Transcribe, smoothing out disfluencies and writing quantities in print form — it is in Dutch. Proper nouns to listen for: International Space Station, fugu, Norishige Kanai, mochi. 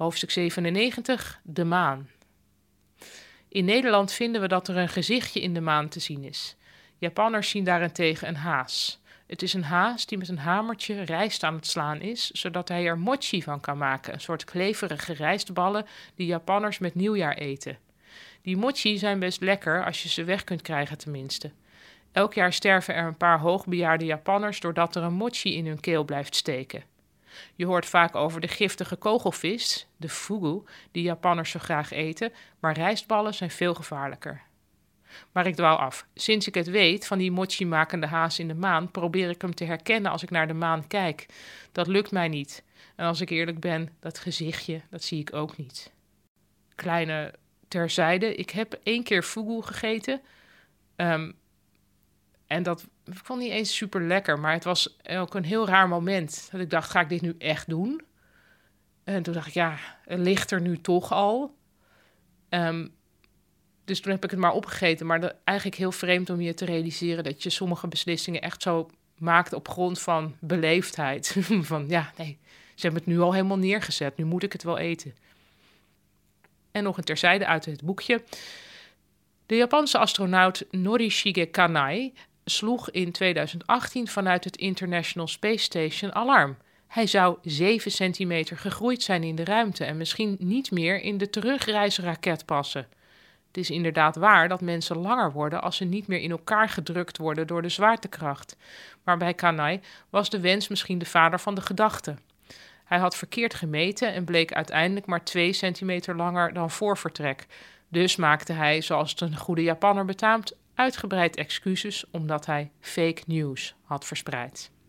Hoofdstuk 97, de maan. In Nederland vinden we dat er een gezichtje in de maan te zien is. Japanners zien daarentegen een haas. Het is een haas die met een hamertje rijst aan het slaan is, zodat hij er mochi van kan maken, een soort kleverige rijstballen die Japanners met nieuwjaar eten. Die mochi zijn best lekker, als je ze weg kunt krijgen tenminste. Elk jaar sterven er een paar hoogbejaarde Japanners doordat er een mochi in hun keel blijft steken. Je hoort vaak over de giftige kogelvis, de fugu, die Japanners zo graag eten, maar rijstballen zijn veel gevaarlijker. Maar ik dwaal af. Sinds ik het weet van die mochi-makende haas in de maan, probeer ik hem te herkennen als ik naar de maan kijk. Dat lukt mij niet. En als ik eerlijk ben, dat gezichtje, dat zie ik ook niet. Kleine terzijde, ik heb 1 keer fugu gegeten. En dat vond niet eens super lekker, maar het was ook een heel raar moment. Dat ik dacht, ga ik dit nu echt doen? En toen dacht ik, ja, het ligt er nu toch al. Dus toen heb ik het maar opgegeten. Maar eigenlijk heel vreemd om je te realiseren dat je sommige beslissingen echt zo maakt op grond van beleefdheid. Van ja, nee, ze hebben het nu al helemaal neergezet. Nu moet ik het wel eten. En nog een terzijde uit het boekje. De Japanse astronaut Norishige Kanai sloeg in 2018 vanuit het International Space Station alarm. Hij zou 7 centimeter gegroeid zijn in de ruimte en misschien niet meer in de terugreisraket passen. Het is inderdaad waar dat mensen langer worden als ze niet meer in elkaar gedrukt worden door de zwaartekracht. Maar bij Kanai was de wens misschien de vader van de gedachte. Hij had verkeerd gemeten en bleek uiteindelijk maar 2 centimeter langer dan voor vertrek. Dus maakte hij, zoals het een goede Japanner betaamt, uitgebreid excuses omdat hij fake news had verspreid.